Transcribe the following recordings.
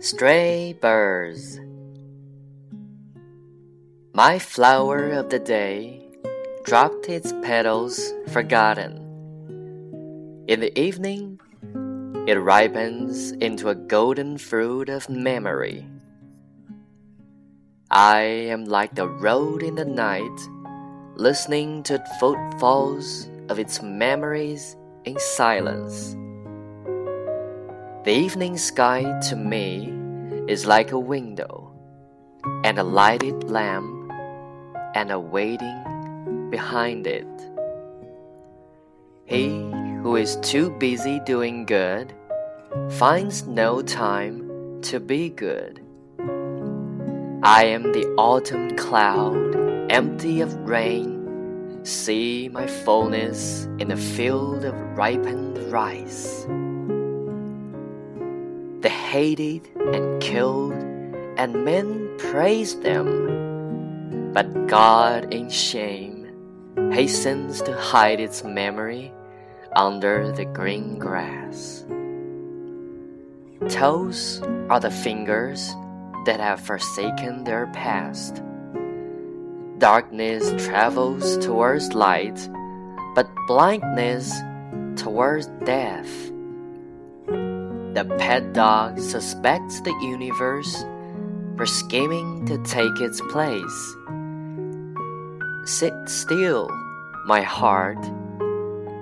Stray birds. My flower of the day dropped its petals forgotten. In the evening, it ripens into a golden fruit of memory. I am like the road in the night, listening to the footfalls of its memories in silence. The evening sky to me is like a window and a lighted lamp and a waiting behind it. He who is too busy doing good finds no time to be good. I am the autumn cloud, empty of rain. See my fullness in the field of ripened rice.They hated and killed, and men praised them. But God, in shame, hastens to hide its memory under the green grass. Toes are the fingers that have forsaken their past. Darkness travels towards light, but blindness towards death.The pet dog suspects the universe for scheming to take its place. Sit still, my heart.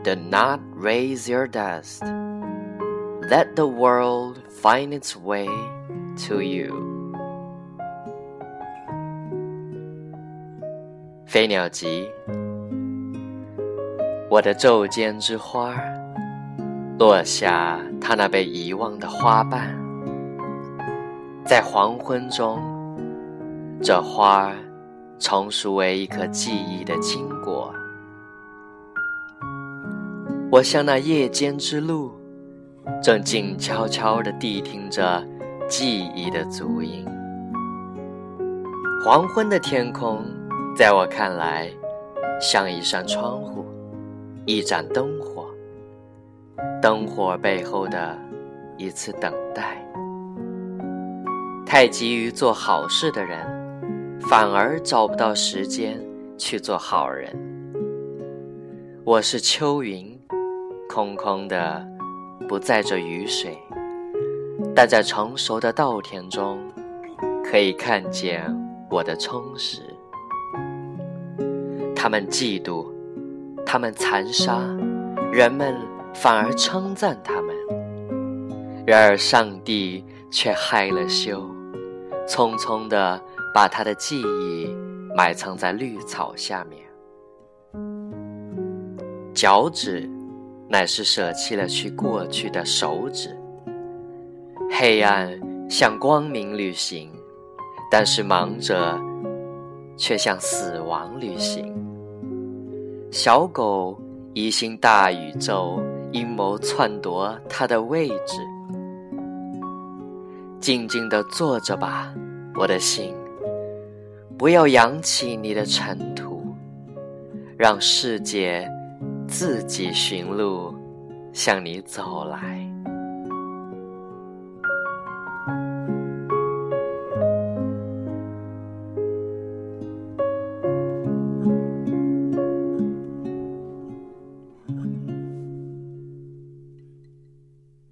Do not raise your dust. Let the world find its way to you. 飞鸟集，我的昼间之花落下它那被遗忘的花瓣，在黄昏中，这花成熟为一颗记忆的青果。我像那夜间之鹿，正静悄悄地谛听着记忆的足音。黄昏的天空，在我看来，像一扇窗户，一盏灯火。灯火背后的一次等待，太急于做好事的人，反而找不到时间去做好人。我是秋云，空空的，不载着雨水，但在成熟的稻田中，可以看见我的充实。他们嫉妒，他们残杀，人们反而称赞他们，然而上帝却害了羞，匆匆地把他的记忆埋藏在绿草下面。脚趾乃是舍弃了去过去的手指，黑暗向光明旅行，但是盲者却向死亡旅行。小狗疑心大宇宙阴谋篡夺他的位置，静静地坐着吧，我的心，不要扬起你的尘土，让世界自己寻路向你走来。